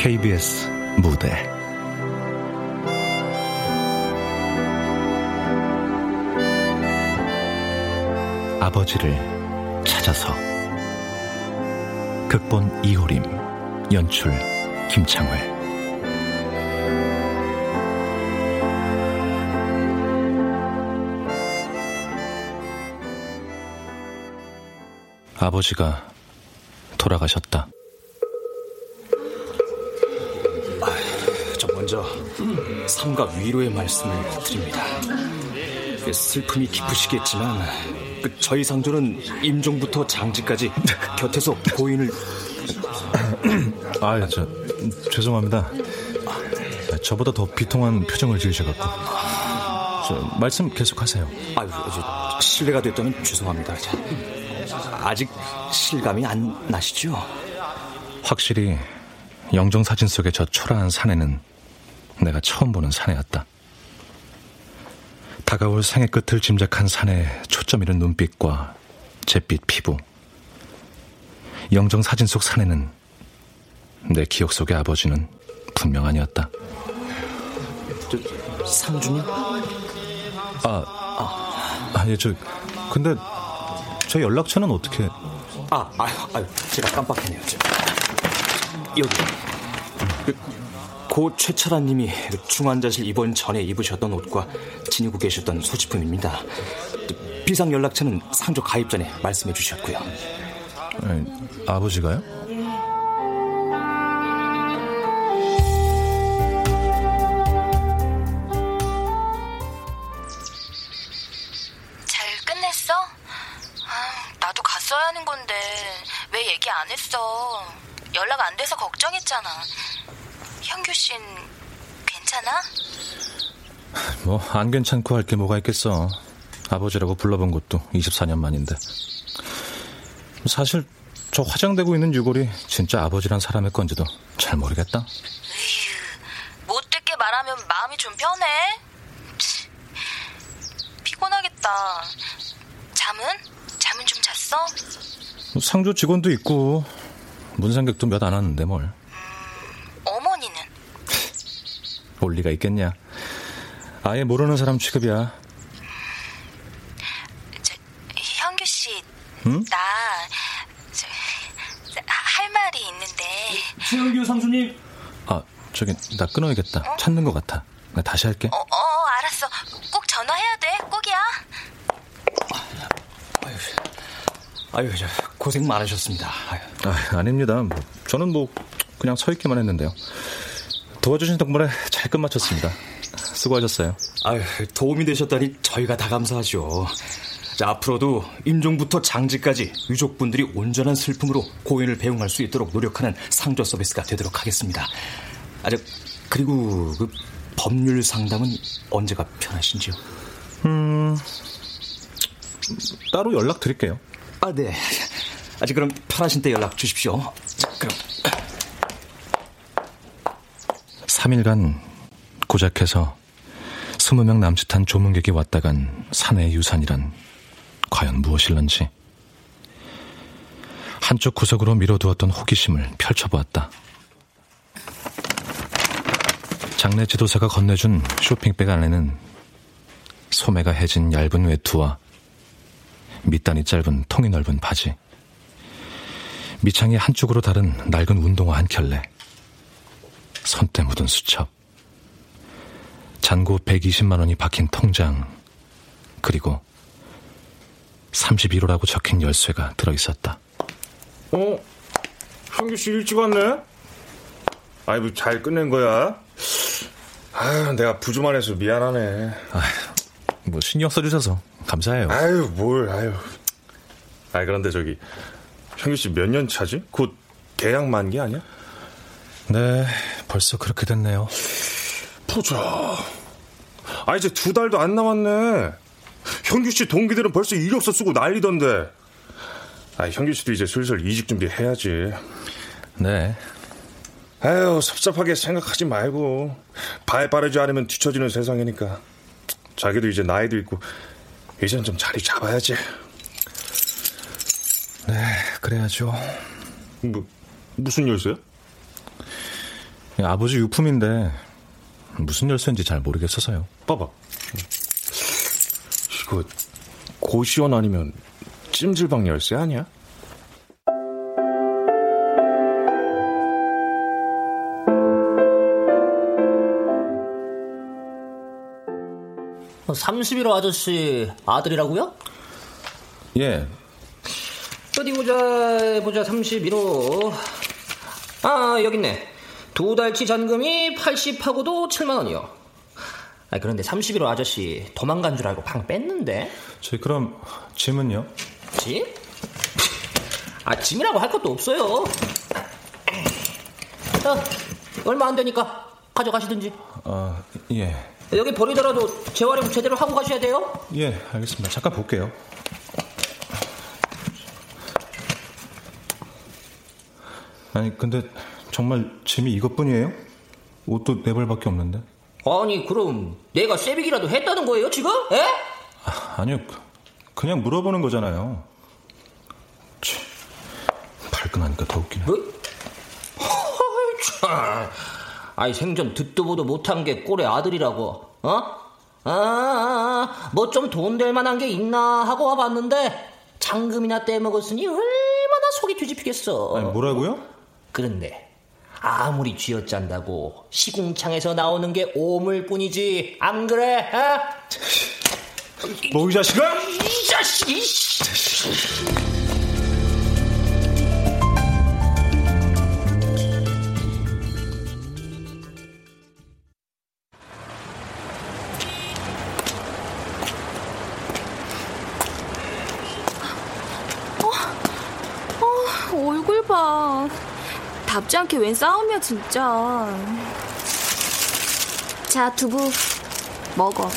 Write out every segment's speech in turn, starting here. KBS 무대 아버지를 찾아서 극본 이호림, 연출 김창회. 아버지가 돌아가셨다. 먼저 삼가 위로의 말씀을 드립니다. 슬픔이 깊으시겠지만 저 이상조는 임종부터 장지까지 곁에서 고인을 저 죄송합니다. 저보다 더 비통한 표정을 지으셔갖고 말씀 계속하세요. 실례가 됐다면 죄송합니다. 아직 실감이 안 나시죠? 확실히 영정사진 속의 저 초라한 산에는 내가 처음 보는 사내였다. 다가올 생의 끝을 짐작한 사내의 초점 잃은 눈빛과 잿빛 피부. 영정 사진 속 사내는 내 기억 속의 아버지는 분명 아니었다. 상준이? 근데 저 연락처는 어떻게? 제가 깜빡했네요. 여기. 고 최철환 님이 중환자실 입원 전에 입으셨던 옷과 지니고 계셨던 소지품입니다. 비상연락처는 상조 가입 전에 말씀해 주셨고요. 아버지가요? 잘 끝냈어? 나도 갔어야 하는 건데 왜 얘기 안 했어? 연락 안 돼서 걱정했잖아. 형규 씨는 괜찮아? 뭐 안 괜찮고 할 게 뭐가 있겠어. 아버지라고 불러본 것도 24년 만인데. 사실 저 화장되고 있는 유골이 진짜 아버지란 사람의 건지도 잘 모르겠다. 으유, 못 듣게 말하면 마음이 좀 편해. 피곤하겠다. 잠은 좀 잤어? 상조 직원도 있고 문상객도 몇 안 왔는데 뭘. 어머니는? 올 리가 있겠냐. 아예 모르는 사람 취급이야. 형규 씨, 응? 나 할 말이 있는데. 최영규 상수님. 나 끊어야겠다. 어? 찾는 것 같아. 나 다시 할게. 알았어. 꼭 전화해야 돼. 꼭이야. 고생 많으셨습니다. 아닙니다. 저는 그냥 서 있기만 했는데요. 도와주신 덕분에 잘 끝마쳤습니다. 수고하셨어요. 도움이 되셨다니 저희가 다 감사하죠. 앞으로도 임종부터 장지까지 유족분들이 온전한 슬픔으로 고인을 배웅할 수 있도록 노력하는 상조 서비스가 되도록 하겠습니다. 그리고 그 법률 상담은 언제가 편하신지요? 따로 연락드릴게요. 네. 그럼 편하신 때 연락 주십시오. 그럼 3일간 고작해서 20명 남짓한 조문객이 왔다 간 사내의 유산이란 과연 무엇일런지. 한쪽 구석으로 밀어두었던 호기심을 펼쳐보았다. 장례 지도사가 건네준 쇼핑백 안에는 소매가 해진 얇은 외투와 밑단이 짧은 통이 넓은 바지, 밑창이 한쪽으로 다른 낡은 운동화 한 켤레, 손때 묻은 수첩, 잔고 120만 원이 박힌 통장, 그리고 31호라고 적힌 열쇠가 들어있었다. 형규 씨 일찍 왔네? 뭐 잘 끝낸 거야? 내가 부주만 해서 미안하네. 뭐 신경 써주셔서 감사해요. 그런데 저기 형규 씨 몇 년 차지? 곧 계약 만기 아니야? 네, 벌써 그렇게 됐네요. 보자. 아, 이제 2달도 안 남았네. 형규 씨 동기들은 벌써 이력서 쓰고 난리던데. 아, 형규 씨도 이제 슬슬 이직 준비해야지. 네. 아유, 섭섭하게 생각하지 말고. 발 빠르지 않으면 뒤처지는 세상이니까. 자기도 이제 나이도 있고 이젠 좀 자리 잡아야지. 네, 그래야죠. 무슨 열쇠요? 아버지 유품인데 무슨 열쇠인지 잘 모르겠어서요. 봐봐. 이거 고시원 아니면 찜질방 열쇠 아니야? 어, 31호 아저씨 아들이라고요? 예. 어디 보자. 31호. 아, 여기 있네. 2달치 잔금이 80하고도 7만 원이요. 아, 그런데 31호 아저씨 도망간 줄 알고 방 뺐는데. 저희 그럼 짐은요? 짐? 아, 짐이라고 할 것도 없어요. 아, 얼마 안 되니까 가져가시든지. 아, 예. 여기 버리더라도 재활용 제대로 하고 가셔야 돼요. 예, 알겠습니다. 잠깐 볼게요. 아니, 근데 정말 짐이 이것뿐이에요? 옷도 4벌밖에 없는데. 아니, 그럼 내가 쇠비기라도 했다는 거예요 지금? 에? 아니요, 그냥 물어보는 거잖아요. 참, 발끈하니까 더 웃기네. 뭐? 아이, 생전 듣도 보도 못한 게 꼴의 아들이라고. 어? 뭐 좀 돈 될 만한 게 있나 하고 와봤는데 잔금이나 떼먹었으니 얼마나 속이 뒤집히겠어. 아니, 뭐라고요? 그런데 아무리 쥐어짠다고 시궁창에서 나오는 게 오물뿐이지 안 그래? 뭐 이 자식아? 이 자식이. 얼굴 봐. 답지 않게 웬 싸움이야 진짜. 자, 두부 먹어.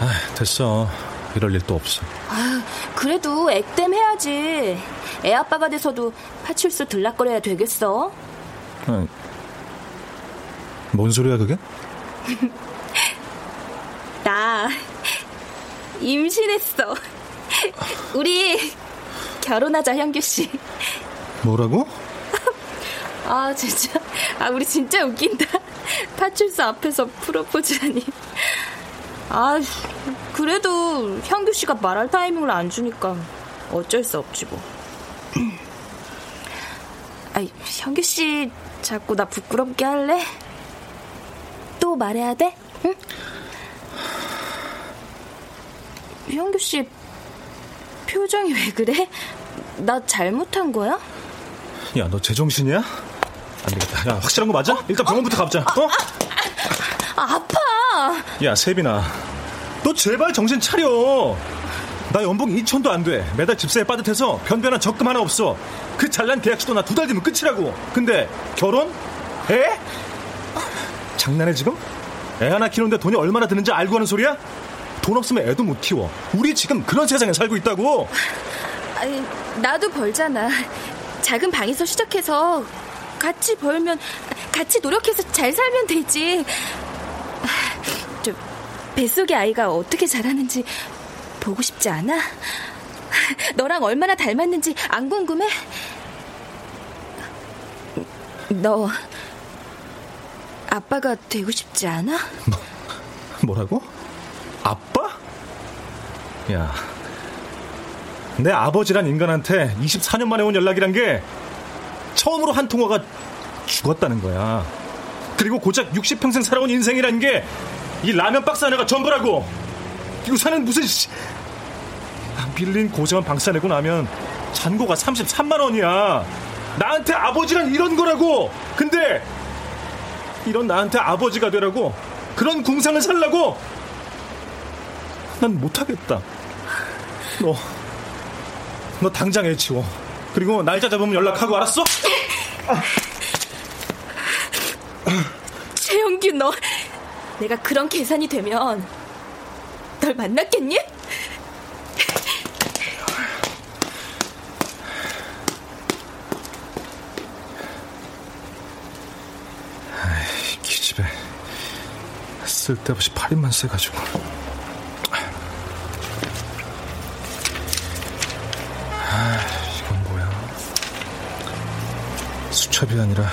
아, 됐어. 이럴 일도 없어. 아, 그래도 액땜 해야지. 애 아빠가 돼서도 파출소 들락거려야 되겠어? 아, 뭔 소리야 그게? 나 임신했어. 우리 결혼하자, 형규 씨. 뭐라고? 아, 진짜. 아, 우리 진짜 웃긴다. 파출소 앞에서 프로포즈하니. 아, 그래도 형규 씨가 말할 타이밍을 안 주니까 어쩔 수 없지 뭐. 아이, 형규 씨 자꾸 나 부끄럽게 할래? 또 말해야 돼? 응? 형규 씨 표정이 왜 그래? 나 잘못한 거야? 야, 너 제정신이야? 안 되겠다. 야, 확실한 거 맞아? 일단 병원부터 가보자. 어? 아파. 야, 세빈아, 너 제발 정신 차려. 나 연봉 2천도 안 돼. 매달 집세에 빠듯해서 변변한 적금 하나 없어. 그 잘난 계약서도 나 2달 뒤면 끝이라고. 근데 결혼? 애? 장난해 지금? 애 하나 키우는데 돈이 얼마나 드는지 알고 하는 소리야? 돈 없으면 애도 못 키워. 우리 지금 그런 세상에 살고 있다고. 아니, 나도 벌잖아. 작은 방에서 시작해서 같이 벌면, 같이 노력해서 잘 살면 되지. 저 뱃속의 아이가 어떻게 자라는지 보고 싶지 않아? 너랑 얼마나 닮았는지 안 궁금해? 너 아빠가 되고 싶지 않아? 뭐라고? 아빠? 야, 내 아버지란 인간한테 24년 만에 온 연락이란 게 처음으로 한 통화가 죽었다는 거야. 그리고 고작 60평생 살아온 인생이란 게 이 라면 박스 하나가 전부라고. 유산은 무슨 빌린 고생한 방싸 내고 나면 잔고가 33만 원이야. 나한테 아버지란 이런 거라고. 근데 이런 나한테 아버지가 되라고, 그런 궁상을 살라고. 난 못하겠다. 너 너 당장 애 치워. 그리고 날짜 잡으면 연락하고, 알았어? 최영규, 너 내가 그런 계산이 되면 널 만났겠니? 아이, 기집애. 쓸데없이 팔인만 세가지고. 아, 이건 뭐야? 수첩이 아니라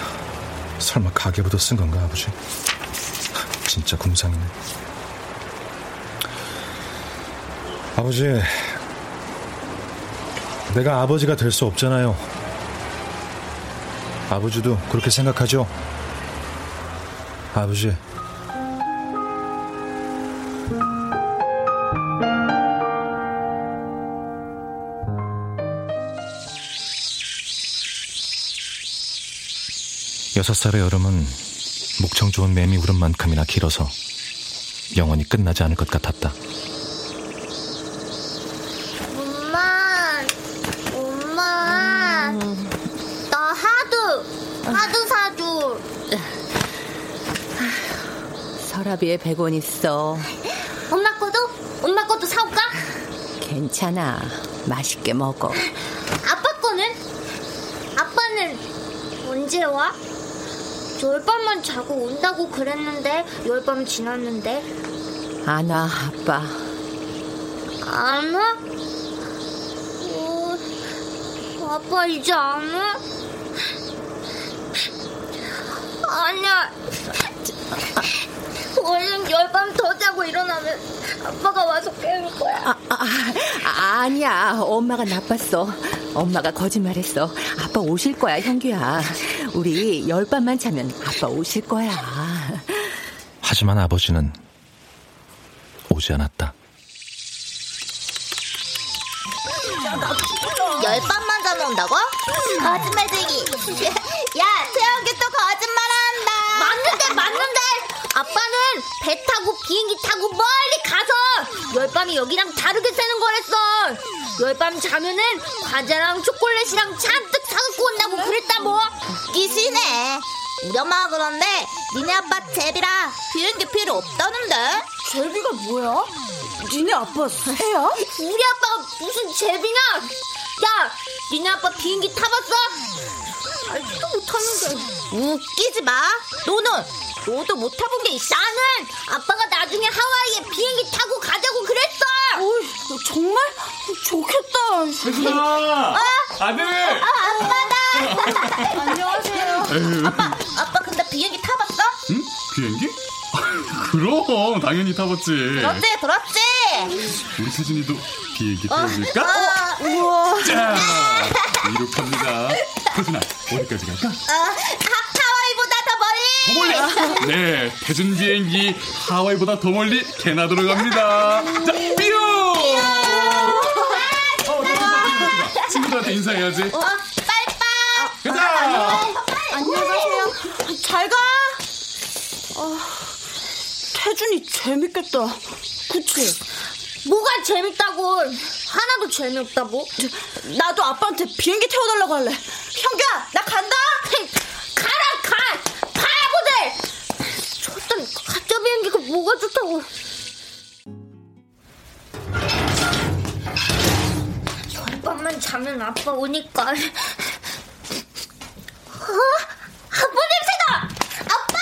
설마 가계부도 쓴 건가, 아버지? 진짜 궁상이네. 아버지, 내가 아버지가 될 수 없잖아요. 아버지도 그렇게 생각하죠? 아버지. 여섯 살의 여름은 목청 좋은 매미 울음만큼이나 길어서 영원히 끝나지 않을 것 같았다. 엄마, 나 하두 사줘. 서랍에 100원 있어. 엄마 것도 사올까? 괜찮아, 맛있게 먹어. 아빠 거는? 아빠는 언제 와? 10밤만 자고 온다고 그랬는데 10밤 지났는데. 안 와, 아빠. 안 와? 아빠 이제 안 와? 아니야, 얼른 10밤 더 자고 일어나면 아빠가 와서 깨울 거야. 아니야, 엄마가 나빴어. 엄마가 거짓말했어. 아빠 오실 거야, 형규야. 우리 10밤만 자면 아빠 오실 거야. 하지만 아버지는 오지 않았다. 10밤만 자면 온다고? 거짓말쟁이. 야, 최영규 또 거짓말한다. 맞는데. 아빠는 배 타고 비행기 타고 멀리 가서 10밤이 여기랑 다르게 새는 거랬어. 10밤 자면은 과자랑 초콜릿이랑 잔뜩 사갖고 온다고 그랬다. 뭐 기시네. 우리 엄마가 그런데 니네 아빠 제비라 비행기 필요 없다는데. 제비가 뭐야? 니네 아빠 새야? 우리 아빠가 무슨 제비냐? 야, 니네 아빠 비행기 타봤어? 알지도 못하는데. 웃기지 마. 너도 못 타본 게 있어. 나는 아빠가 나중에 하와이에 비행기 타고 가자고 그랬어. 어이, 정말? 좋겠다. 세빈아. 아들. 아빠다. 안녕하세요. 아빠 근데 비행기 타봤어? 응? 비행기? 그럼 당연히 타봤지. 들었지. 우리 세진이도 비행기 타볼까? 우와. 자, 이륙합니다. 세진아, 어디까지 갈까? 하와이보다 더 멀리. 네, 대중 비행기 하와이보다 더 멀리 캐나다로 갑니다. 자, 친구들한테 인사해야지. 빠이빠이. 가자. 안녕하세요. 잘 가. 태준이 재밌겠다, 그치? 뭐가 재밌다고. 하나도 재미없다고. 나도 아빠한테 비행기 태워달라고 할래. 형규야, 나 간다. 가라. 바보들. 저딴 가짜 비행기가 뭐가 좋다고. 밤만 자면 아빠 오니까. 아빠 냄새나! 아빠!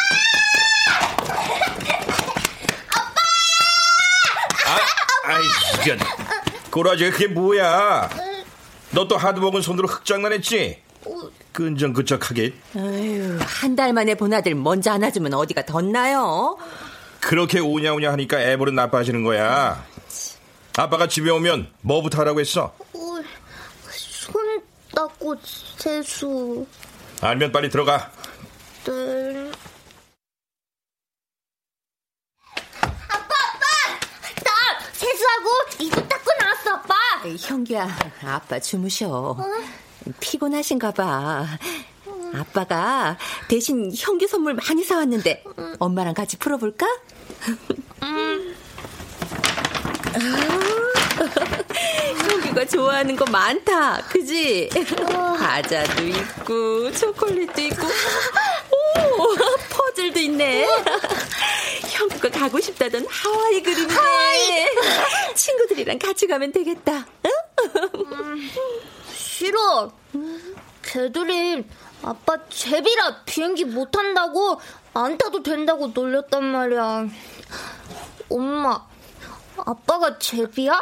아빠! 아이씨, 꼬라지가 그게 뭐야? 너 또 하드 먹은 손으로 흑장난했지? 끈적끈적하게. 아유, 한 달 만에 본 아들 먼저 안아주면 어디가 덧나요? 그렇게 오냐오냐 하니까 애 버릇 나빠지는 거야. 아빠가 집에 오면 뭐부터 하라고 했어? 닦고 세수. 알면 빨리 들어가. 네. 아빠! 나 세수하고 이불 닦고 나왔어, 아빠. 형규야, 아빠 주무셔. 피곤하신가 봐. 아빠가 대신 형규 선물 많이 사왔는데 엄마랑 같이 풀어볼까? 형규야, 형규가 좋아하는 거 많다. 그지? 과자도 있고 초콜릿도 있고 오 퍼즐도 있네. 형규가 가고 싶다던 하와이 그림이네. 하와이. 친구들이랑 같이 가면 되겠다. 싫어. 걔들이 아빠 제비라 비행기 못 탄다고 안 타도 된다고 놀렸단 말이야. 엄마, 아빠가 제비야?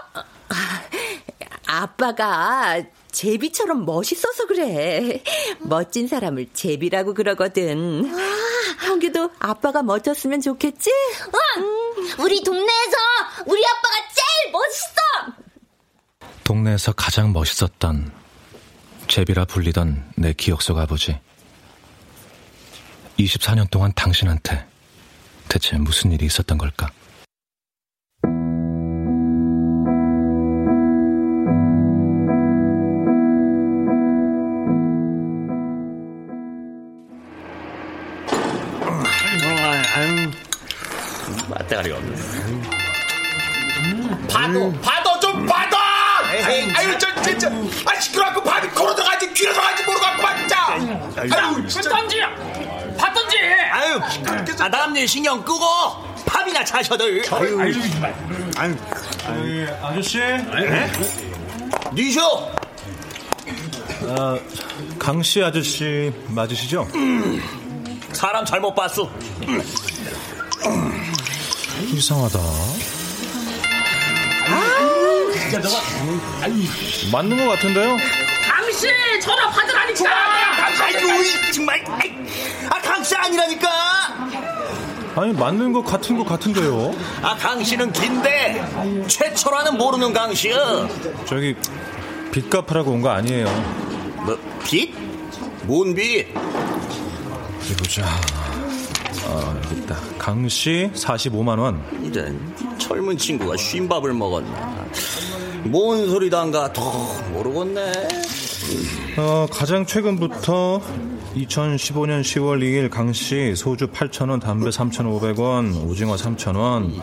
아빠가 제비처럼 멋있어서 그래. 멋진 사람을 제비라고 그러거든. 형규도 아빠가 멋졌으면 좋겠지? 응. 우리 동네에서 우리 아빠가 제일 멋있어. 동네에서 가장 멋있었던 제비라 불리던 내 기억 속 아버지. 24년 동안 당신한테 대체 무슨 일이 있었던 걸까? 맞다가리요. 받아 좀 받아. 아유 저 진짜 아 시끄럽고 밥이 코로 들어가지 귀로 들어가지 모르겠구만 진짜. 아유 진짜. 받던지. 아유 시끄럽게. 아 남들 신경 끄고 밥이나 자셔들. 아유 아저씨. 네? 니쇼. 아 강씨 아저씨 맞으시죠? 사람 잘못 봤어. 이상하다. 아, 진짜 너가 맞는 것 같은데요? 강씨 전화 받으라니까. 아이고 정말. 아 강씨 아니라니까. 아니 맞는 것 같은 것 같은데요? 아 강씨는 긴데 최철환은 모르는 강씨요. 저기 빚 갚으라고 온 거 아니에요? 뭐 빚? 뭔 빚? 보자. 여기 있다. 강씨 45만 원. 이런 젊은 친구가 쉰 밥을 먹었나. 뭔 소리단가 더 모르겠네. 가장 최근부터 2015년 10월 2일 강씨 소주 8,000원, 담배 3,500원, 오징어 3,000원.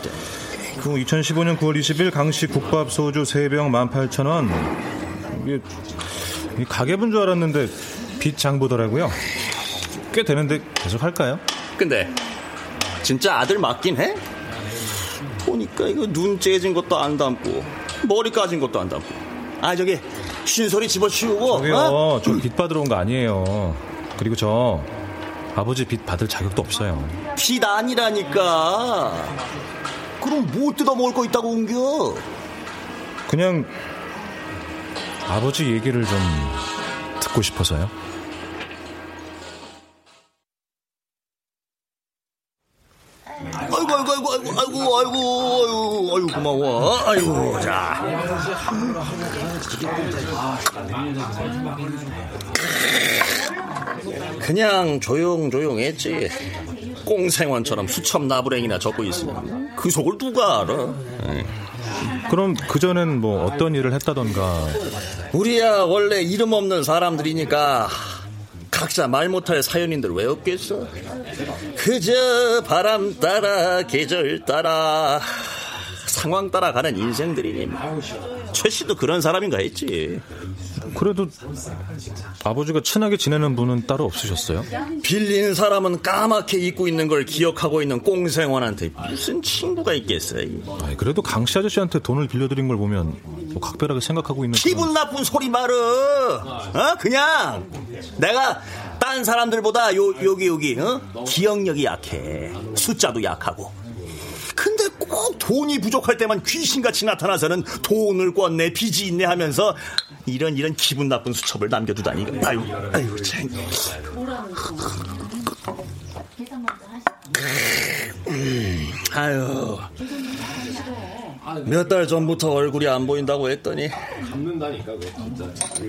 그리고 2015년 9월 20일 강씨 국밥 소주 3병 18,000원. 이게 가계부인 줄 알았는데 빚 장부더라고요. 꽤 되는데 계속 할까요? 근데 진짜 아들 맞긴 해? 보니까 이거 눈 째진 것도 안 담고 머리 까진 것도 안 담고. 아 저기 쉰소리 집어치우고. 저기요 어? 저 빚 받으러 온 거 아니에요. 그리고 저 아버지 빚 받을 자격도 없어요. 빚 아니라니까. 그럼 뭐 뜯어먹을 거 있다고 옮겨. 그냥 아버지 얘기를 좀 듣고 싶어서요. 아이고 고마워. 아이고 자. 그냥 조용조용했지. 꽁생원처럼 수첩 나부랭이나 적고 있으면 그 속을 누가 알아? 그럼 그전엔 뭐 어떤 일을 했다던가. 우리야 원래 이름 없는 사람들이니까 각자 말 못할 사연인들 왜 없겠어? 그저 바람 따라 계절 따라 상황 따라 가는 인생들이니. 최 씨도 그런 사람인가 했지. 그래도 아버지가 친하게 지내는 분은 따로 없으셨어요? 빌린 사람은 까맣게 잊고 있는 걸 기억하고 있는 꽁생원한테 무슨 친구가 있겠어요. 아니, 그래도 강씨 아저씨한테 돈을 빌려드린 걸 보면 뭐 각별하게 생각하고 있는 기분 그런... 나쁜 소리 말어. 어? 그냥 내가 딴 사람들보다 여기 어? 기억력이 약해. 숫자도 약하고. 근데 꼭 돈이 부족할 때만 귀신같이 나타나서는 돈을 꿨네 빚이 있네 하면서 이런 기분 나쁜 수첩을 남겨두다니까. 아유 참. 아유 몇 달 전부터 얼굴이 안 보인다고 했더니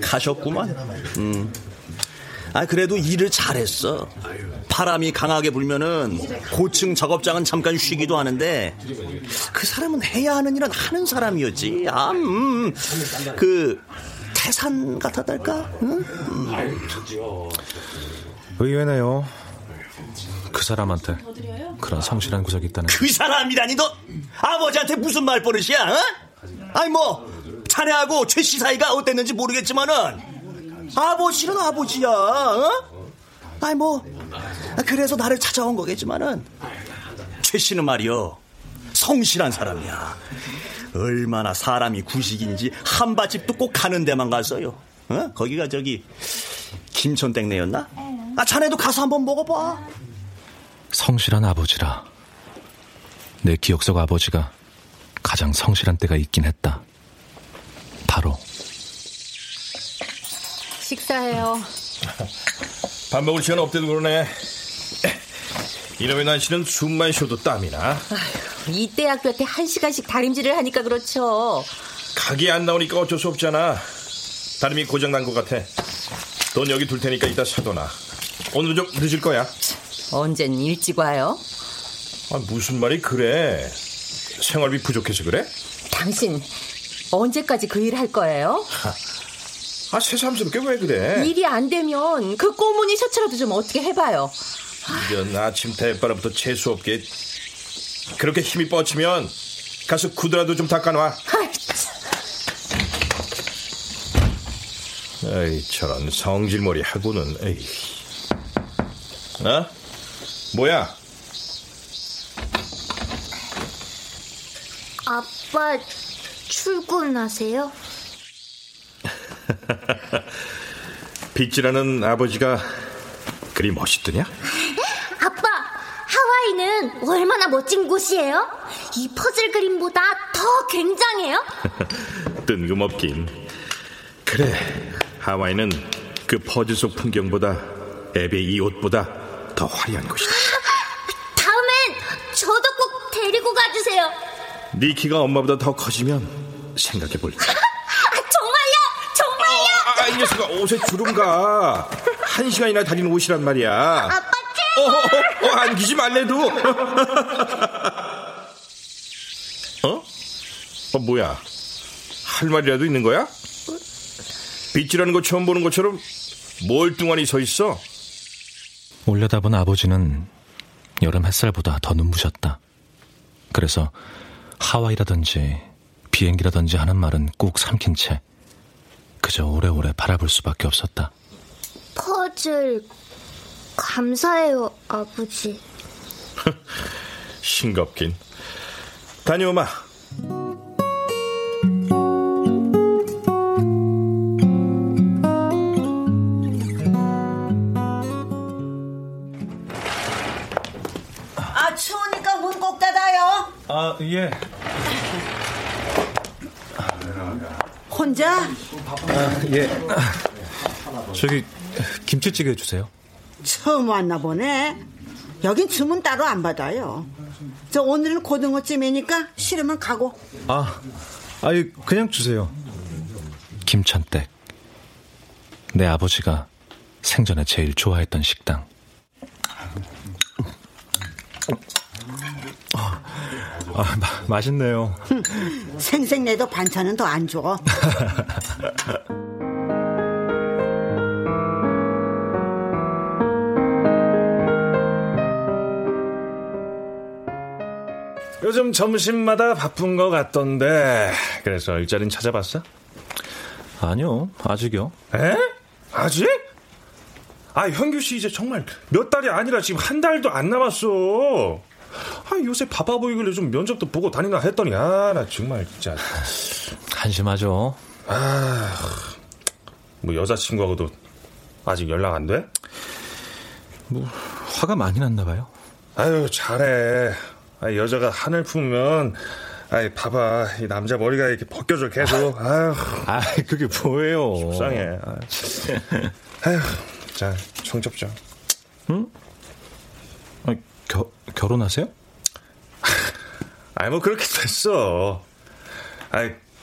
가셨구만. 아 그래도 일을 잘했어. 바람이 강하게 불면은 고층 작업장은 잠깐 쉬기도 하는데 그 사람은 해야 하는 일은 하는 사람이었지. 그 태산 같았달까? 의외네요. 그 사람한테 그런 성실한 구석이 있다는. 그 사람이라니 너 아버지한테 무슨 말버릇이야? 어? 아니 뭐 자네하고 최 씨 사이가 어땠는지 모르겠지만은 아버지는 아버지야. 어? 아니 뭐 그래서 나를 찾아온 거겠지만은 최 씨는 말이요 성실한 사람이야. 얼마나 사람이 구식인지 한밭집도 꼭 가는 데만 갔어요. 어? 거기가 저기 김천땡네였나? 아 자네도 가서 한번 먹어봐. 성실한 아버지라. 내 기억 속 아버지가 가장 성실한 때가 있긴 했다. 바로 식사해요. 밥 먹을 시간 없대도 그러네. 이러면 날씨는 숨만 쉬어도 땀이나. 이때 학교 때 1시간씩 다림질을 하니까 그렇죠. 가게 안 나오니까 어쩔 수 없잖아. 다림이 고장난 것 같아. 넌 여기 둘 테니까 이따 사둬놔. 오늘은 좀 늦을 거야. 언젠 일찍 와요? 아, 무슨 말이 그래? 생활비 부족해서 그래? 당신 언제까지 그 일 할 거예요? 아, 새삼스럽게 왜 그래? 일이 안 되면 그 꼬무니 셔츠라도 좀 어떻게 해봐요. 이런 아침 대바람부터 재수 없게. 그렇게 힘이 뻗치면 가서 구두라도 좀 닦아놔. 에이, 저런 성질머리 하고는. 에이. 어? 뭐야? 아빠 출근하세요? 빚질하는 아버지가 그리 멋있더냐? 아빠, 하와이는 얼마나 멋진 곳이에요? 이 퍼즐 그림보다 더 굉장해요? 뜬금없긴. 그래, 하와이는 그 퍼즐 속 풍경보다 앱의 이 옷보다 더 화려한 곳이다. 다음엔 저도 꼭 데리고 가주세요. 네 키가 엄마보다 더 커지면 생각해볼게. 정말요? 아, 이 녀석아, 옷에 주름 가. 1시간이나 다니는 옷이란 말이야. 아빠 제발. 안기지 말래도. 어? 뭐야, 할 말이라도 있는 거야? 빗질하는 거 처음 보는 것처럼 멀뚱하니 서 있어. 올려다본 아버지는 여름 햇살보다 더 눈부셨다. 그래서 하와이라든지 비행기라든지 하는 말은 꼭 삼킨 채 그저 오래오래 바라볼 수밖에 없었다. 퍼즐 감사해요, 아버지. 싱겁긴. 다녀오마. 아, 추우니까 문 꼭 닫아요. 아, 예. 혼자? 아, 예. 저기 김치찌개 주세요. 처음 왔나 보네. 여긴 주문 따로 안 받아요. 저 오늘은 고등어찜이니까 싫으면 가고. 아니 그냥 주세요. 김천댁. 내 아버지가 생전에 제일 좋아했던 식당. 맛있네요. 생색내도 반찬은 더 안 줘. 요즘 점심마다 바쁜 것 같던데, 그래서 일자리는 찾아봤어? 아니요, 아직요. 에? 아직? 아, 형규 씨 이제 정말 몇 달이 아니라 지금 한 달도 안 남았어. 아, 요새 바빠 보이길래 좀 면접도 보고 다니나 했더니 나 정말 진짜 한심하죠. 뭐 여자친구하고도 아직 연락 안 돼? 뭐 화가 많이 났나 봐요. 아유, 잘해. 여자가 한을 품으면, 봐봐, 이 남자 머리가 이렇게 벗겨져 계속. 그게 뭐예요? 속상해. 자, 청첩장. 응? 결혼하세요? 뭐 그렇게 됐어.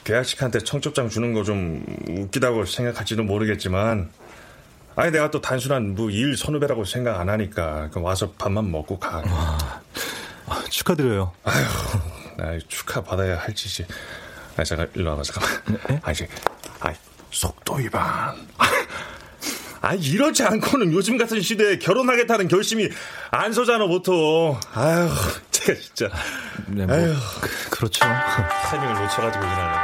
계약식한테 청첩장 주는 거 좀 웃기다고 생각할지도 모르겠지만, 내가 또 단순한 뭐 일 선후배라고 생각 안 하니까 와서 밥만 먹고 가. 축하드려요. 축하 받아야 할지지. 잠깐 일로 와봐, 잠깐만. 속도 위반. 이러지 않고는 요즘 같은 시대에 결혼하겠다는 결심이 안 서잖아, 보통. 제가 진짜. 그렇죠. 타이밍을 놓쳐가지고 그냥.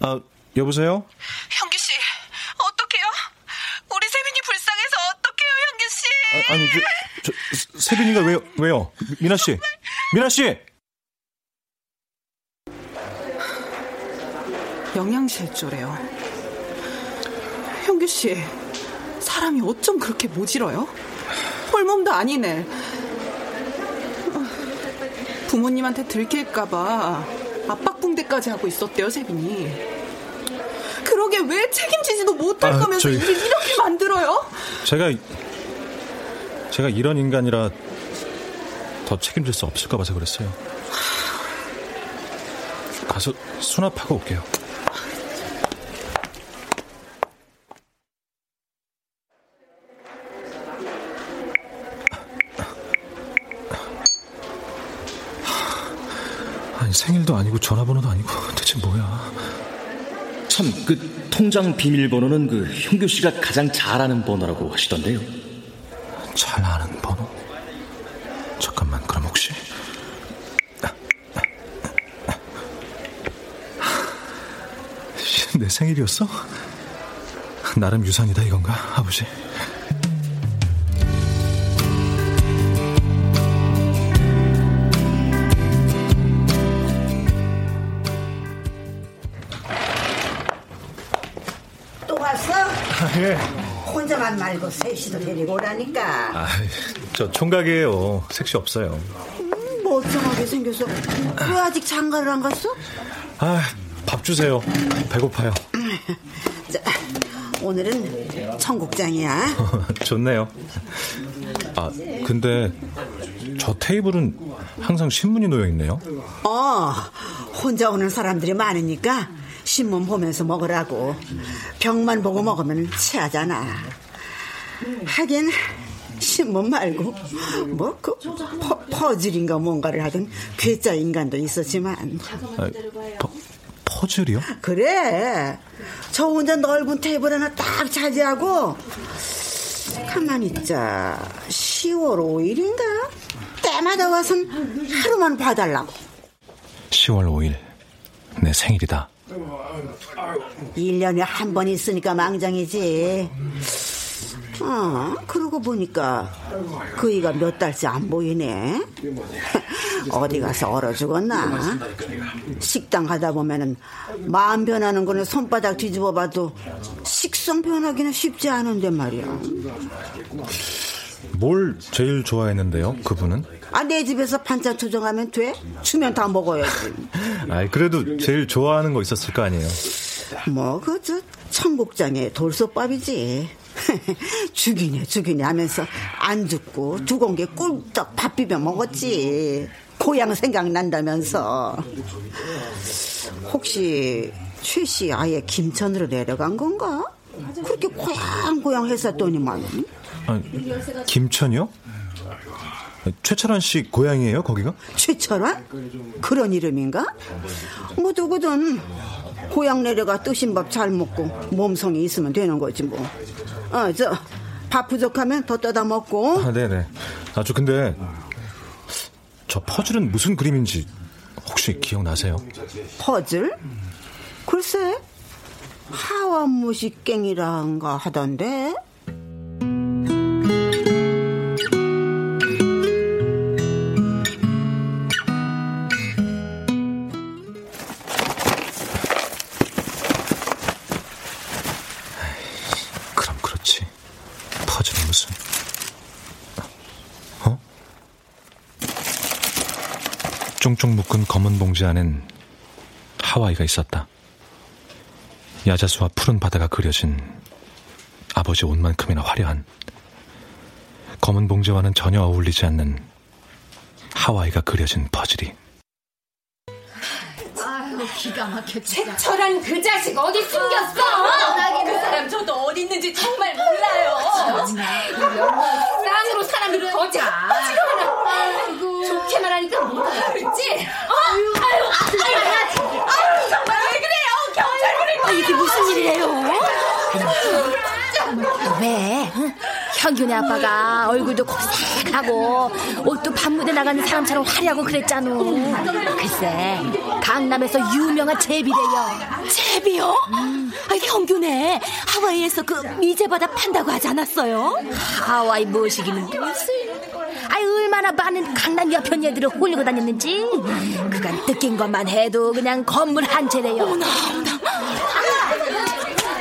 아, 여보세요? 형규 씨, 어떡해요? 우리 세빈이 불쌍해서 어떡해요, 형규 씨? 아, 아니, 저 세빈이가 왜요? 미나 씨, 미나 씨. 영양실조래요. 형규 씨, 사람이 어쩜 그렇게 모질어요? 홀몸도 아니네. 부모님한테 들킬까봐 압박붕대까지 하고 있었대요, 세빈이. 그러게 왜 책임지지도 못할 거면서 이렇게 만들어요? 제가 이런 인간이라 더 책임질 수 없을까 봐서 그랬어요. 가서 수납하고 올게요. 생일도 아니고 전화번호도 아니고 대체 뭐야. 참, 그 통장 비밀번호는 그 형규 씨가 가장 잘 아는 번호라고 하시던데요. 잘 아는 번호? 잠깐만, 그럼 혹시 내 생일이었어? 나름 유산이다 이건가, 아버지? 예. 혼자만 말고 셋이도 데리고 오라니까. 아, 저 총각이에요. 셋이 없어요. 멀쩡하게 생겨서 왜 아직 장가를 안 갔어? 아, 밥 주세요. 배고파요. 자, 오늘은 청국장이야. 좋네요. 아, 근데 저 테이블은 항상 신문이 놓여있네요. 혼자 오는 사람들이 많으니까 신문 보면서 먹으라고. 벽만 보고 먹으면 체하잖아. 하긴 신문 말고 뭐 그 퍼즐인가 뭔가를 하던 괴짜 인간도 있었지만. 아, 퍼즐이요? 그래, 저 혼자 넓은 테이블 하나 딱 차지하고. 가만히 있자, 10월 5일인가 때마다 와선 하루만 봐달라고. 10월 5일 내 생일이다. 1년에 한 번 있으니까 망정이지. 그러고 보니까 그이가 몇 달째 안 보이네. 어디 가서 얼어 죽었나. 식당 가다 보면은 마음 변하는 거는 손바닥 뒤집어 봐도 식성 변하기는 쉽지 않은데 말이야. 뭘 제일 좋아했는데요, 그분은? 아, 내 집에서 반찬 조정하면 돼? 주면 다 먹어야지. 아, 그래도 제일 좋아하는 거 있었을 거 아니에요? 뭐, 청국장에 돌솥밥이지. 죽이네 하면서 안 죽고 두 공기 꿀떡 밥 비벼 먹었지. 고향 생각난다면서. 혹시 최 씨 아예 김천으로 내려간 건가? 그렇게 고향 했었더니만. 아, 김천이요? 최철환 씨 고향이에요, 거기가? 최철환? 그런 이름인가? 뭐 누구든 고향 내려가 뜨신 밥 잘 먹고 몸성이 있으면 되는 거지 뭐. 밥 부족하면 더 떠다 먹고. 아, 네네. 아주 근데 저 퍼즐은 무슨 그림인지 혹시 기억나세요? 퍼즐? 글쎄, 하와무식갱이란가 하던데. 쫑쫑 묶은 검은 봉지 안엔 하와이가 있었다. 야자수와 푸른 바다가 그려진 아버지 옷만큼이나 화려한, 검은 봉지와는 전혀 어울리지 않는 하와이가 그려진 퍼즐이. 아유, 기가 막혀. 최철한 그 자식 어디 숨겼어? 그 사람 저도 어디 있는지 정말 몰라요. 쌍으로 사람이 거지 아이고. 좋게 말하니까 뭐라 그랬지? 아유, 정말 왜 그래요? 경찰 부르는 거예요. 이게 무슨 일이에요? 왜? 형균이 아빠가 얼굴도 고색하고 옷도 밤무대 나가는 사람처럼 화려하고 그랬잖아. 글쎄 강남에서 유명한 제비래요. 제비요? 아, 형균에 하와이에서 그 미제바다 판다고 하지 않았어요? 하와이 뭐시기는 아이 얼마나 많은 강남 여편 애들을 홀리고 다녔는지. 그간 뜯긴 것만 해도 그냥 건물 한 채래요. 어머나, 어머나.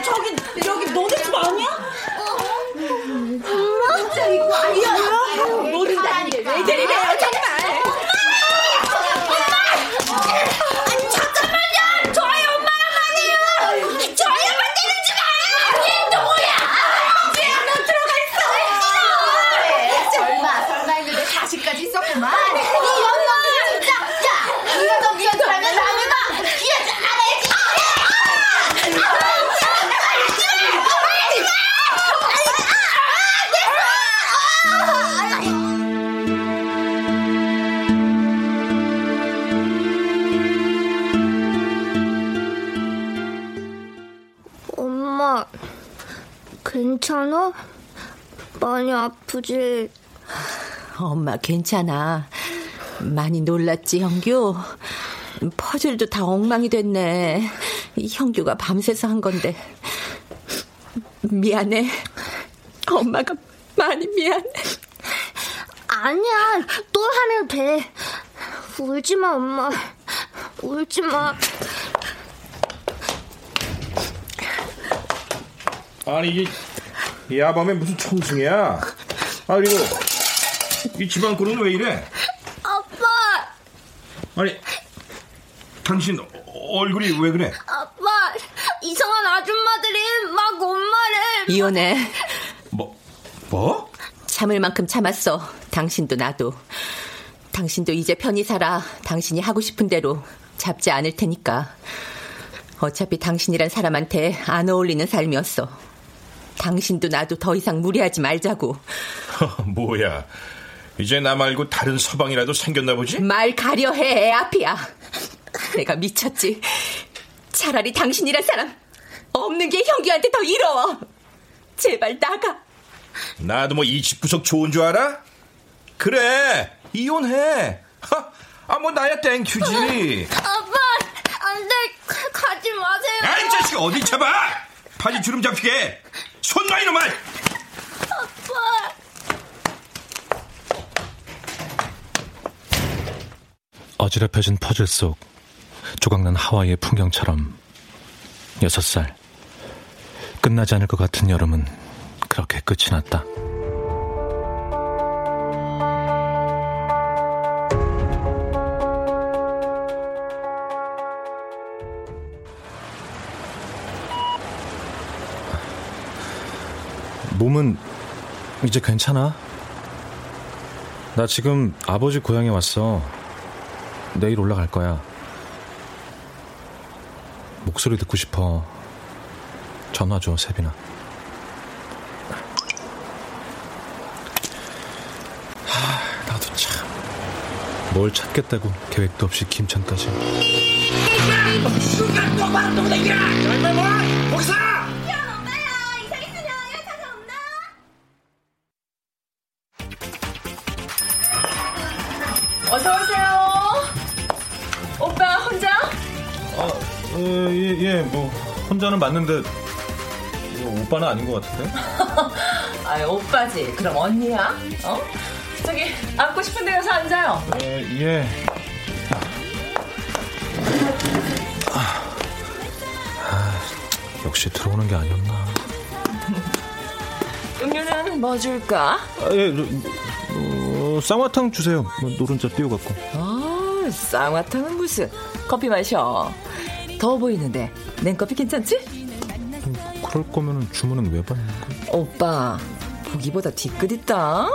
저기 너네 집 아니야? 엄마? 아니야. 너네 집 아니야. 왜 이래요 정말. 엄마! 아니 잠깐만요. 저희 엄마랑 아니에요. 저희 엄마 되는 집 아니에요. 이게 뭐야. 너 들어가 있어. 설마 이게 자식까지 있었구만. 괜찮아? 많이 아프지? 엄마 괜찮아. 많이 놀랐지 형규? 퍼즐도 다 엉망이 됐네. 형규가 밤새서 한 건데 미안해. 엄마가 많이 미안해. 아니야, 또 하면 돼. 울지마 엄마, 울지마. 아니 이 야밤에 무슨 청승이야? 아 그리고 이 집안 꼴은 왜 이래? 아빠. 아니 당신 얼굴이 왜 그래? 아빠 이상한 아줌마들이 막 엄마를 이혼해. 뭐? 참을 만큼 참았어. 당신도 나도. 당신도 이제 편히 살아. 당신이 하고 싶은 대로 잡지 않을 테니까. 어차피 당신이란 사람한테 안 어울리는 삶이었어. 당신도 나도 더 이상 무리하지 말자고. 뭐야, 이제 나 말고 다른 서방이라도 생겼나 보지? 말 가려해, 애앞이야. 내가 미쳤지. 차라리 당신이란 사람 없는 게 형규한테 더 이로워. 제발 나가. 나도 뭐 이 집 구석 좋은 줄 알아? 그래, 이혼해. 아, 뭐 나야 땡큐지. 아빠, 안 돼, 가지 마세요. 야, 이 자식아, 어디 쳐봐. 바지 주름 잡히게. 손 놔, 이놈아! 어지럽혀진 퍼즐 속 조각난 하와이의 풍경처럼 6살 끝나지 않을 것 같은 여름은 그렇게 끝이 났다. 몸은 이제 괜찮아? 나 지금 아버지 고향에 왔어. 내일 올라갈 거야. 목소리 듣고 싶어. 전화 줘, 세빈아. 하, 나도 참 뭘 찾겠다고 계획도 없이 김천까지. 혼자는 맞는데 오빠는 아닌 것 같은데? 아 오빠지. 그럼 언니야? 어? 저기 앉고 싶은 데서 앉아요. 예. 역시 들어오는 게 아니었나. 음료는 뭐 줄까? 쌍화탕 주세요. 노른자 띄워갖고. 아, 쌍화탕은 무슨? 커피 마셔. 더워 보이는데 냉커피 괜찮지? 그럴 거면 주문은 왜 받는 거야? 오빠 고기보다 뒤끝 있다.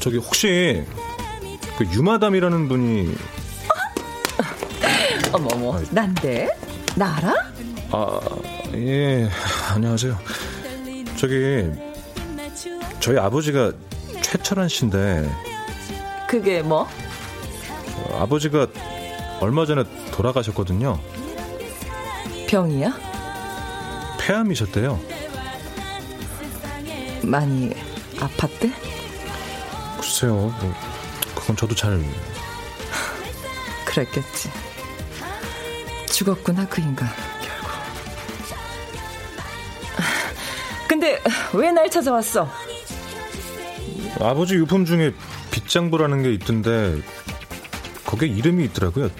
저기 혹시 그 유마담이라는 분이 어머머 난데? 나 알아? 아 예 안녕하세요. 저기 저희 아버지가 최철환 씨인데. 그게 뭐? 아버지가 얼마 전에 돌아가셨거든요. 병이야? 폐암이셨대요. 많이 아팠대? 글쎄요, 뭐 그건 저도 잘... 그랬겠지. 죽었구나, 그 인간. 결국. 근데 왜 날 찾아왔어? 아버지 유품 중에 빗장부라는 게 있던데 거기에 이름이 있더라고요.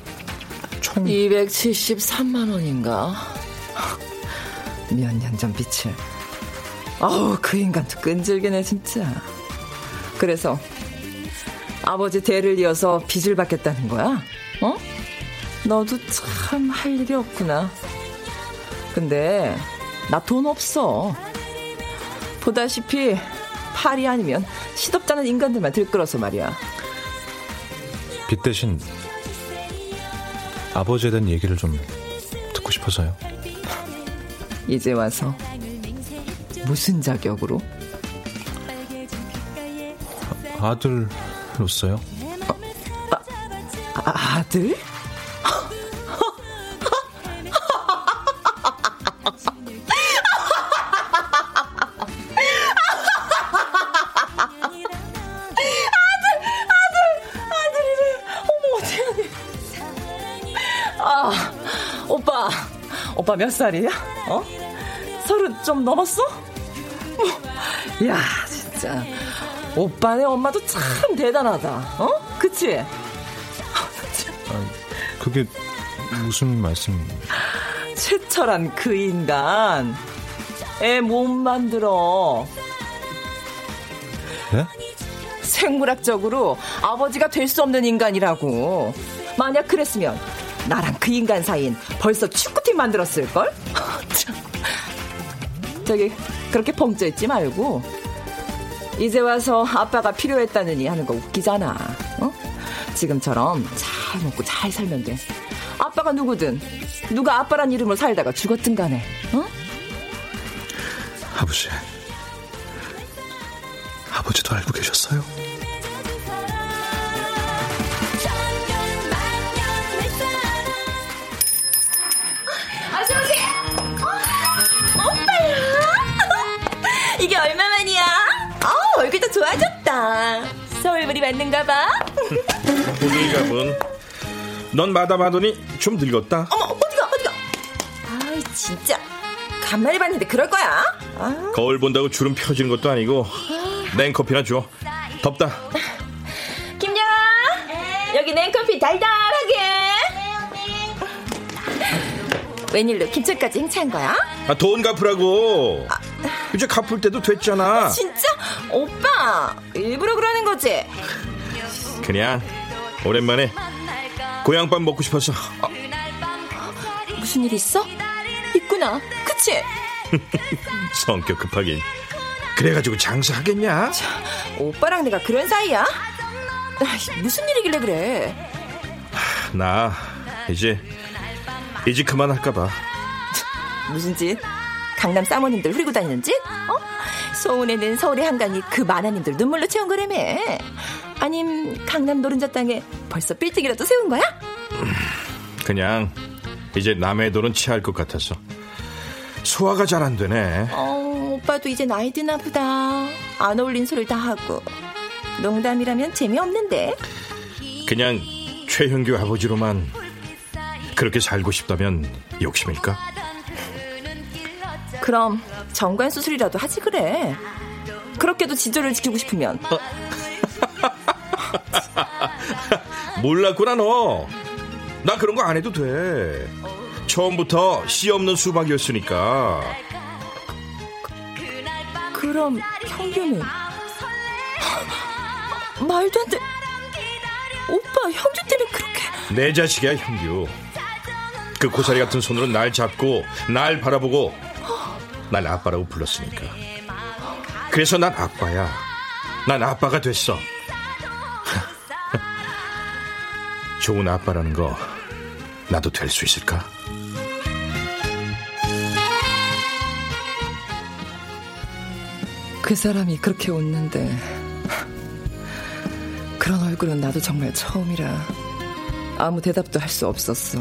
총 273만 원인가? 몇 년 전 빚을. 아우, 그 인간도 끈질기네 진짜. 그래서 아버지 대를 이어서 빚을 받겠다는 거야? 어? 너도 참 할 일이 없구나. 근데 나 돈 없어. 보다시피 파리 아니면 시덥잖은 인간들만 들끓어서 말이야. 빚 대신 아버지에 대한 얘기를 좀 듣고 싶어서요. 이제 와서 무슨 자격으로? 아들로서요. 아들? 오빠 몇 살이야? 어? 30 좀 넘었어? 야, 진짜 오빠네 엄마도 참 대단하다. 어? 그치? 그게 무슨 말씀? 최철환 그 인간 애 못 만들어. 네? 생물학적으로 아버지가 될 수 없는 인간이라고. 만약 그랬으면 나랑 그 인간 사이인 벌써 축구팀 만들었을걸? 저기 그렇게 펑쪄있지 말고 이제 와서 아빠가 필요했다느니 하는 거 웃기잖아. 어? 지금처럼 잘 먹고 잘 살면 돼. 아빠가 누구든 누가 아빠란 이름으로 살다가 죽었든 간에. 어? 아버지도 알고 계셨어요? 이게 얼마만이야? 얼굴도 좋아졌다. 서울물이 맞는가 봐. 분위기가 분. 넌 마담하더니 좀 늙었다. 어머, 어디가. 아이, 진짜 간만에 봤는데 그럴 거야? 아. 거울 본다고 주름 펴지는 것도 아니고. 냉커피나 줘. 덥다. 김영아, 여기 냉커피 달달하게. 네, 언니. 웬일로 김철까지 행차한 거야? 돈 갚으라고. 이제 갚을 때도 됐잖아. 진짜? 오빠 일부러 그러는 거지? 그냥 오랜만에 고향밥 먹고 싶어서. 무슨 일 있어? 있구나, 그치? 성격 급하긴. 그래가지고 장사하겠냐? 자, 오빠랑 내가 그런 사이야? 무슨 일이길래 그래? 나 이제 그만할까봐. 무슨 짓? 강남 사모님들 후리고 다니는 짓? 어? 소원에는 서울의 한강이 그 만화님들 눈물로 채운 거라며. 아님 강남 노른자 땅에 벌써 빌딩이라도 세운 거야? 그냥 이제 남의 돈은 취할 것 같아서 소화가 잘 안 되네. 오빠도 이제 나이 드나 보다. 안 어울린 소리를 다 하고. 농담이라면 재미없는데. 그냥 최형규 아버지로만 그렇게 살고 싶다면 욕심일까? 그럼 정관 수술이라도 하지 그래. 그렇게도 지조를 지키고 싶으면. 몰랐구나 너. 나 그런 거 안 해도 돼. 처음부터 씨 없는 수박이었으니까. 그럼 형규는? 말도 안 돼. 오빠 형규 때문에 그렇게. 내 자식이야 형규. 그 고사리 같은 손으로 날 잡고 날 바라보고 날 아빠라고 불렀으니까. 그래서 난 아빠야. 난 아빠가 됐어. 좋은 아빠라는 거 나도 될 수 있을까? 그 사람이 그렇게 웃는데 그런 얼굴은 나도 정말 처음이라 아무 대답도 할 수 없었어.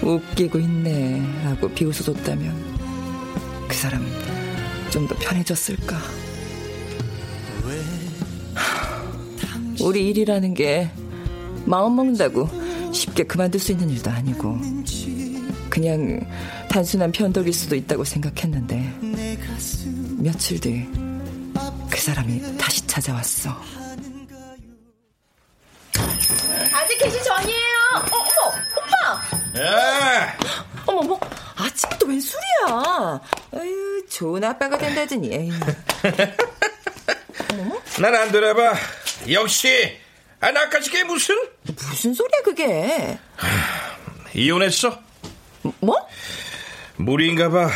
웃기고 있네 라고 비웃어줬다면 그 사람 좀 더 편해졌을까. 우리 일이라는 게 마음 먹는다고 쉽게 그만둘 수 있는 일도 아니고 그냥 단순한 변덕일 수도 있다고 생각했는데 며칠 뒤 그 사람이 다시 찾아왔어. 아직 계시 전이에요. 어머, 오빠. 예. 어머, 아침부터 웬 술이야. 아유, 좋은 아빠가 된다더니. 난 안 들어봐. 역시. 아, 나까지게 무슨 소리야 그게? 이혼했어? 뭐? 무리인가 봐.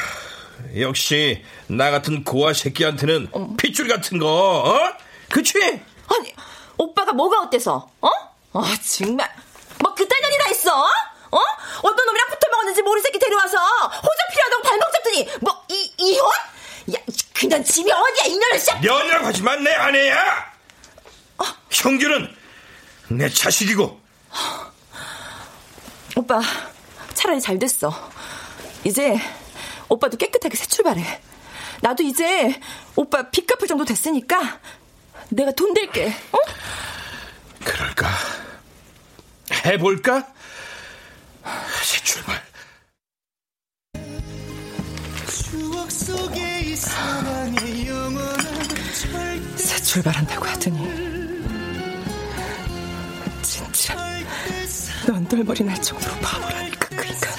역시 나 같은 고아 새끼한테는 핏줄 같은 거, 어? 그치? 아니, 오빠가 뭐가 어때서? 어? 아, 정말. 뭐 그딴 년이 다 있어? 어? 어떤 놈이랑 붙어먹었는지 모르는 새끼 데려와서 호적 필요하다고 발목 잡더니 뭐 이혼? 야, 그냥 집이 어디야 이 년을 씨. 년이라고 하지만 내 아내야. 어? 형규는 내 자식이고. 오빠, 차라리 잘 됐어. 이제 오빠도 깨끗하게 새 출발해. 나도 이제 오빠 빚 갚을 정도 됐으니까 내가 돈 댈게. 어? 그럴까? 해볼까? 새 출발. 새 출발한다고 하더니 진짜 넌 돌머리 날 정도로 바보라니까. 그러니까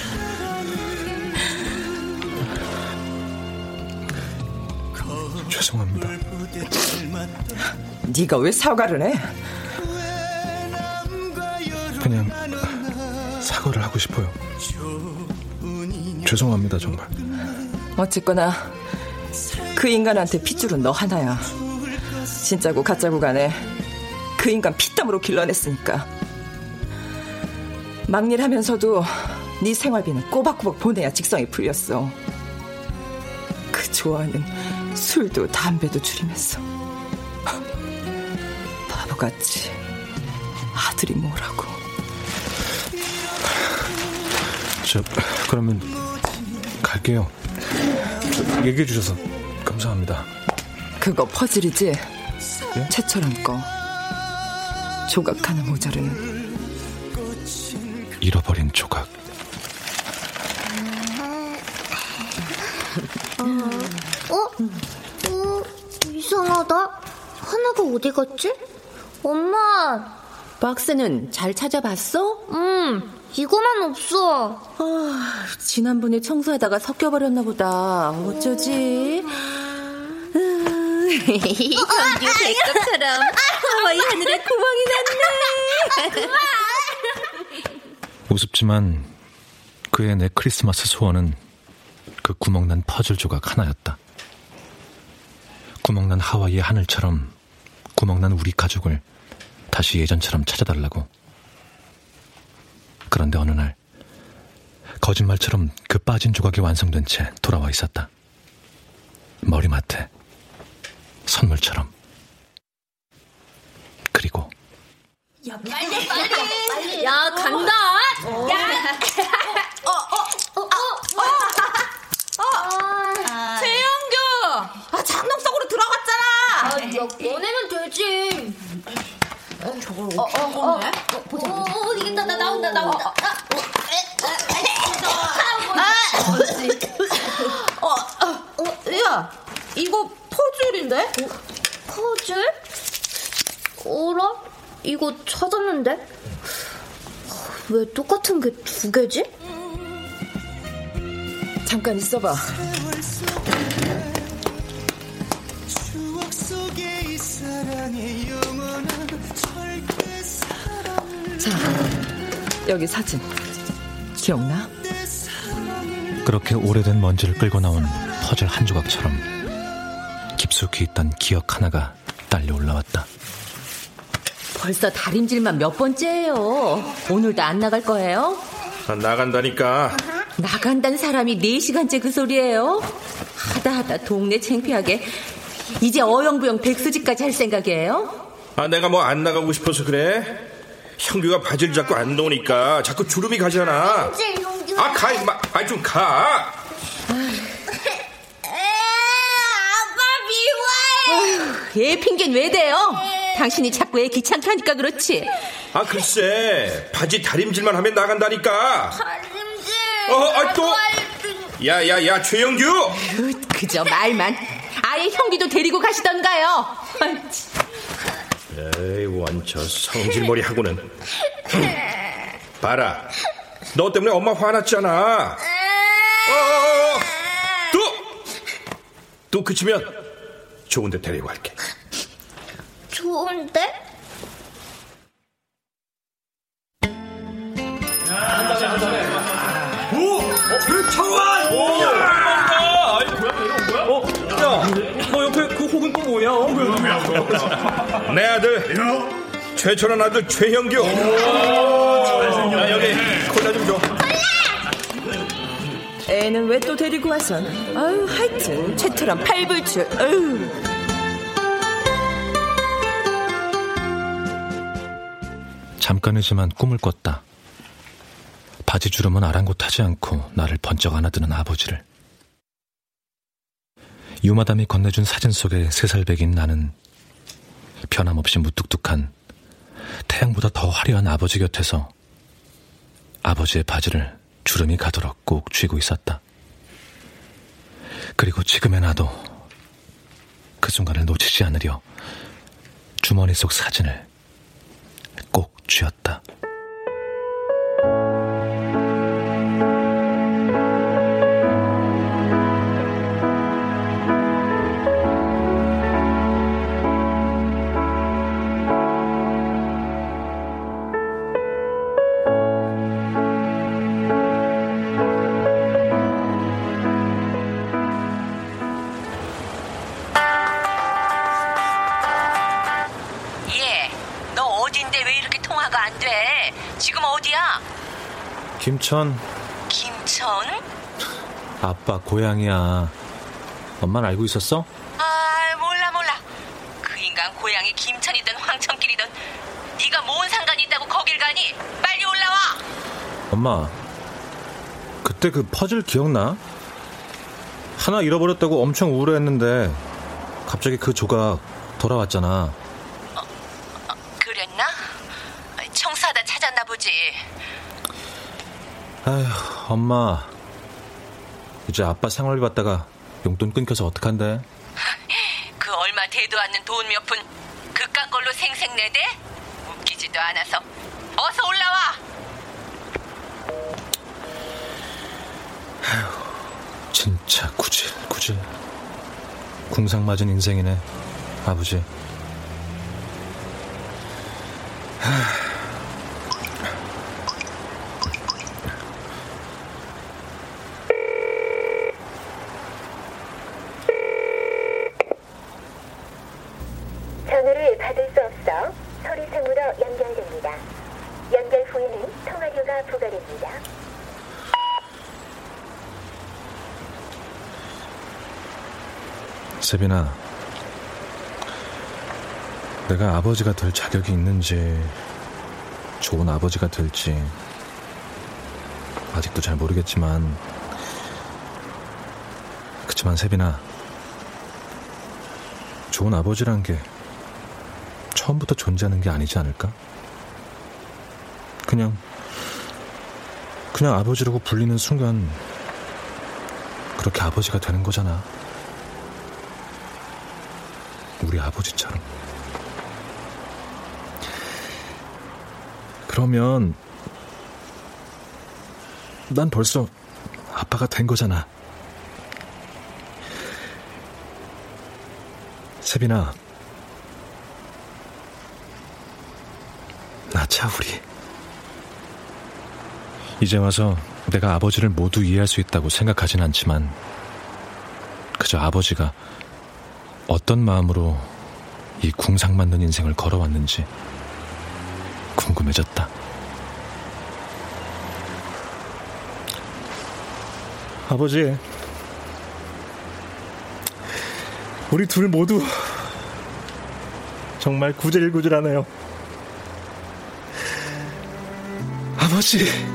죄송합니다. 네가 왜 사과를 해? 그냥 사과를 하고 싶어요. 죄송합니다 정말. 어쨌거나 그 인간한테 핏줄은 너 하나야. 진짜고 가짜고 간에 그 인간 피땀으로 길러냈으니까. 막일하면서도 네 생활비는 꼬박꼬박 보내야 직성이 풀렸어. 그 좋아하는 술도 담배도 줄이면서 바보같이 아들이 뭐라고. 저 그러면 갈게요. 얘기해 주셔서 감사합니다. 그거 퍼즐이지? 예? 최철환 거 조각 하나 모자르는. 잃어버린 조각. 이상하다. 하나가 어디 갔지? 엄마, 박스는 잘 찾아봤어? 이거만 없어. 아, 지난번에 청소하다가 섞여버렸나 보다. 어쩌지? 이상규 백합처럼 하와이 하늘에 구멍이 났네. 우습지만 그의 내 크리스마스 소원은 그 구멍난 퍼즐 조각 하나였다. 구멍난 하와이의 하늘처럼 구멍난 우리 가족을 다시 예전처럼 찾아달라고. 그런데 어느 날 거짓말처럼 그 빠진 조각이 완성된 채 돌아와 있었다. 머리맡에 선물처럼. 그리고 야, 빨리. 야, 간다. 최영규, 아, 장롱 속으로 들어갔잖아. 야, 보내면 되지. 저걸 어떻게 한 건데? 보자. 이긴다. 나온다. 야, 이거 퍼즐인데? 퍼즐? 어라? 이거 찾았는데? 왜 똑같은 게 두 개지? 잠깐 있어봐. 자, 여기 사진 기억나? 그렇게 오래된 먼지를 끌고 나온 퍼즐 한 조각처럼 깊숙이 있던 기억 하나가 딸려 올라왔다. 벌써 다림질만 몇 번째예요. 오늘도 안 나갈 거예요? 난 나간다니까. 나간다는 사람이 4시간째 그 소리예요? 하다하다 동네 창피하게 이제 어영부영 백수지까지 할 생각이에요? 아, 내가 뭐 안 나가고 싶어서 그래? 형규가 바지를 자꾸 안 넣으니까 자꾸 주름이 가잖아. 아, 가 임마. 아, 좀 가. 아휴, 걔 핑계는 왜 대요? 당신이 자꾸 애 귀찮게 하니까 그렇지. 아 글쎄, 바지 다림질만 하면 나간다니까. 다림질. 야야야 최영규. 그저 말만. 아예 형기도 데리고 가시던가요. 에이 원저 성질머리 하고는. 봐라, 너 때문에 엄마 화났잖아. 또 그치면 좋은데 데리고 갈게. 좋은데? 오! 최철환! 오! 야! 아니 뭐야? 이런 거야? 야! 너 옆에 그 혹은 또 뭐야? 뭐야? 내 아들 최철환 아들 최형규. 야 여기 콜라 좀 줘. 애는 왜 또 데리고 와선? 아유, 하여튼 최철환 팔불출. 아유. 잠깐이지만 꿈을 꿨다. 바지 주름은 아랑곳하지 않고 나를 번쩍 안아드는 아버지를. 유마담이 건네준 사진 속의 3살배기인 나는 변함없이 무뚝뚝한 태양보다 더 화려한 아버지 곁에서 아버지의 바지를 주름이 가도록 꼭 쥐고 있었다. 그리고 지금의 나도 그 순간을 놓치지 않으려 주머니 속 사진을 꼭 쥐었다. 김천? 아빠 고양이야. 엄만 알고 있었어? 아 몰라. 그 인간 고양이 김천이든 황천길이든 네가 뭔 상관이 있다고 거길 가니? 빨리 올라와. 엄마, 그때 그 퍼즐 기억나? 하나 잃어버렸다고 엄청 우울해했는데 갑자기 그 조각 돌아왔잖아. 그랬나? 청소하다 찾았나 보지. 아휴, 엄마. 이제 아빠 생활비 받다가 용돈 끊겨서 어떡한데? 그 얼마 되도 않는 돈 몇 푼 그깟 걸로 생생 내대? 웃기지도 않아서. 어서 올라와. 아휴, 진짜 구질구질. 궁상맞은 인생이네, 아버지. 세빈아, 내가 아버지가 될 자격이 있는지, 좋은 아버지가 될지 아직도 잘 모르겠지만, 그치만 세빈아, 좋은 아버지란 게 처음부터 존재하는 게 아니지 않을까? 그냥 아버지라고 불리는 순간 그렇게 아버지가 되는 거잖아. 우리 아버지처럼. 그러면 난 벌써 아빠가 된 거잖아. 세빈아, 나차 우리 이제 와서 내가 아버지를 모두 이해할 수 있다고 생각하진 않지만, 그저 아버지가 어떤 마음으로 이 궁상맞는 인생을 걸어왔는지 궁금해졌다. 아버지, 우리 둘 모두 정말 구질구질하네요. 아버지.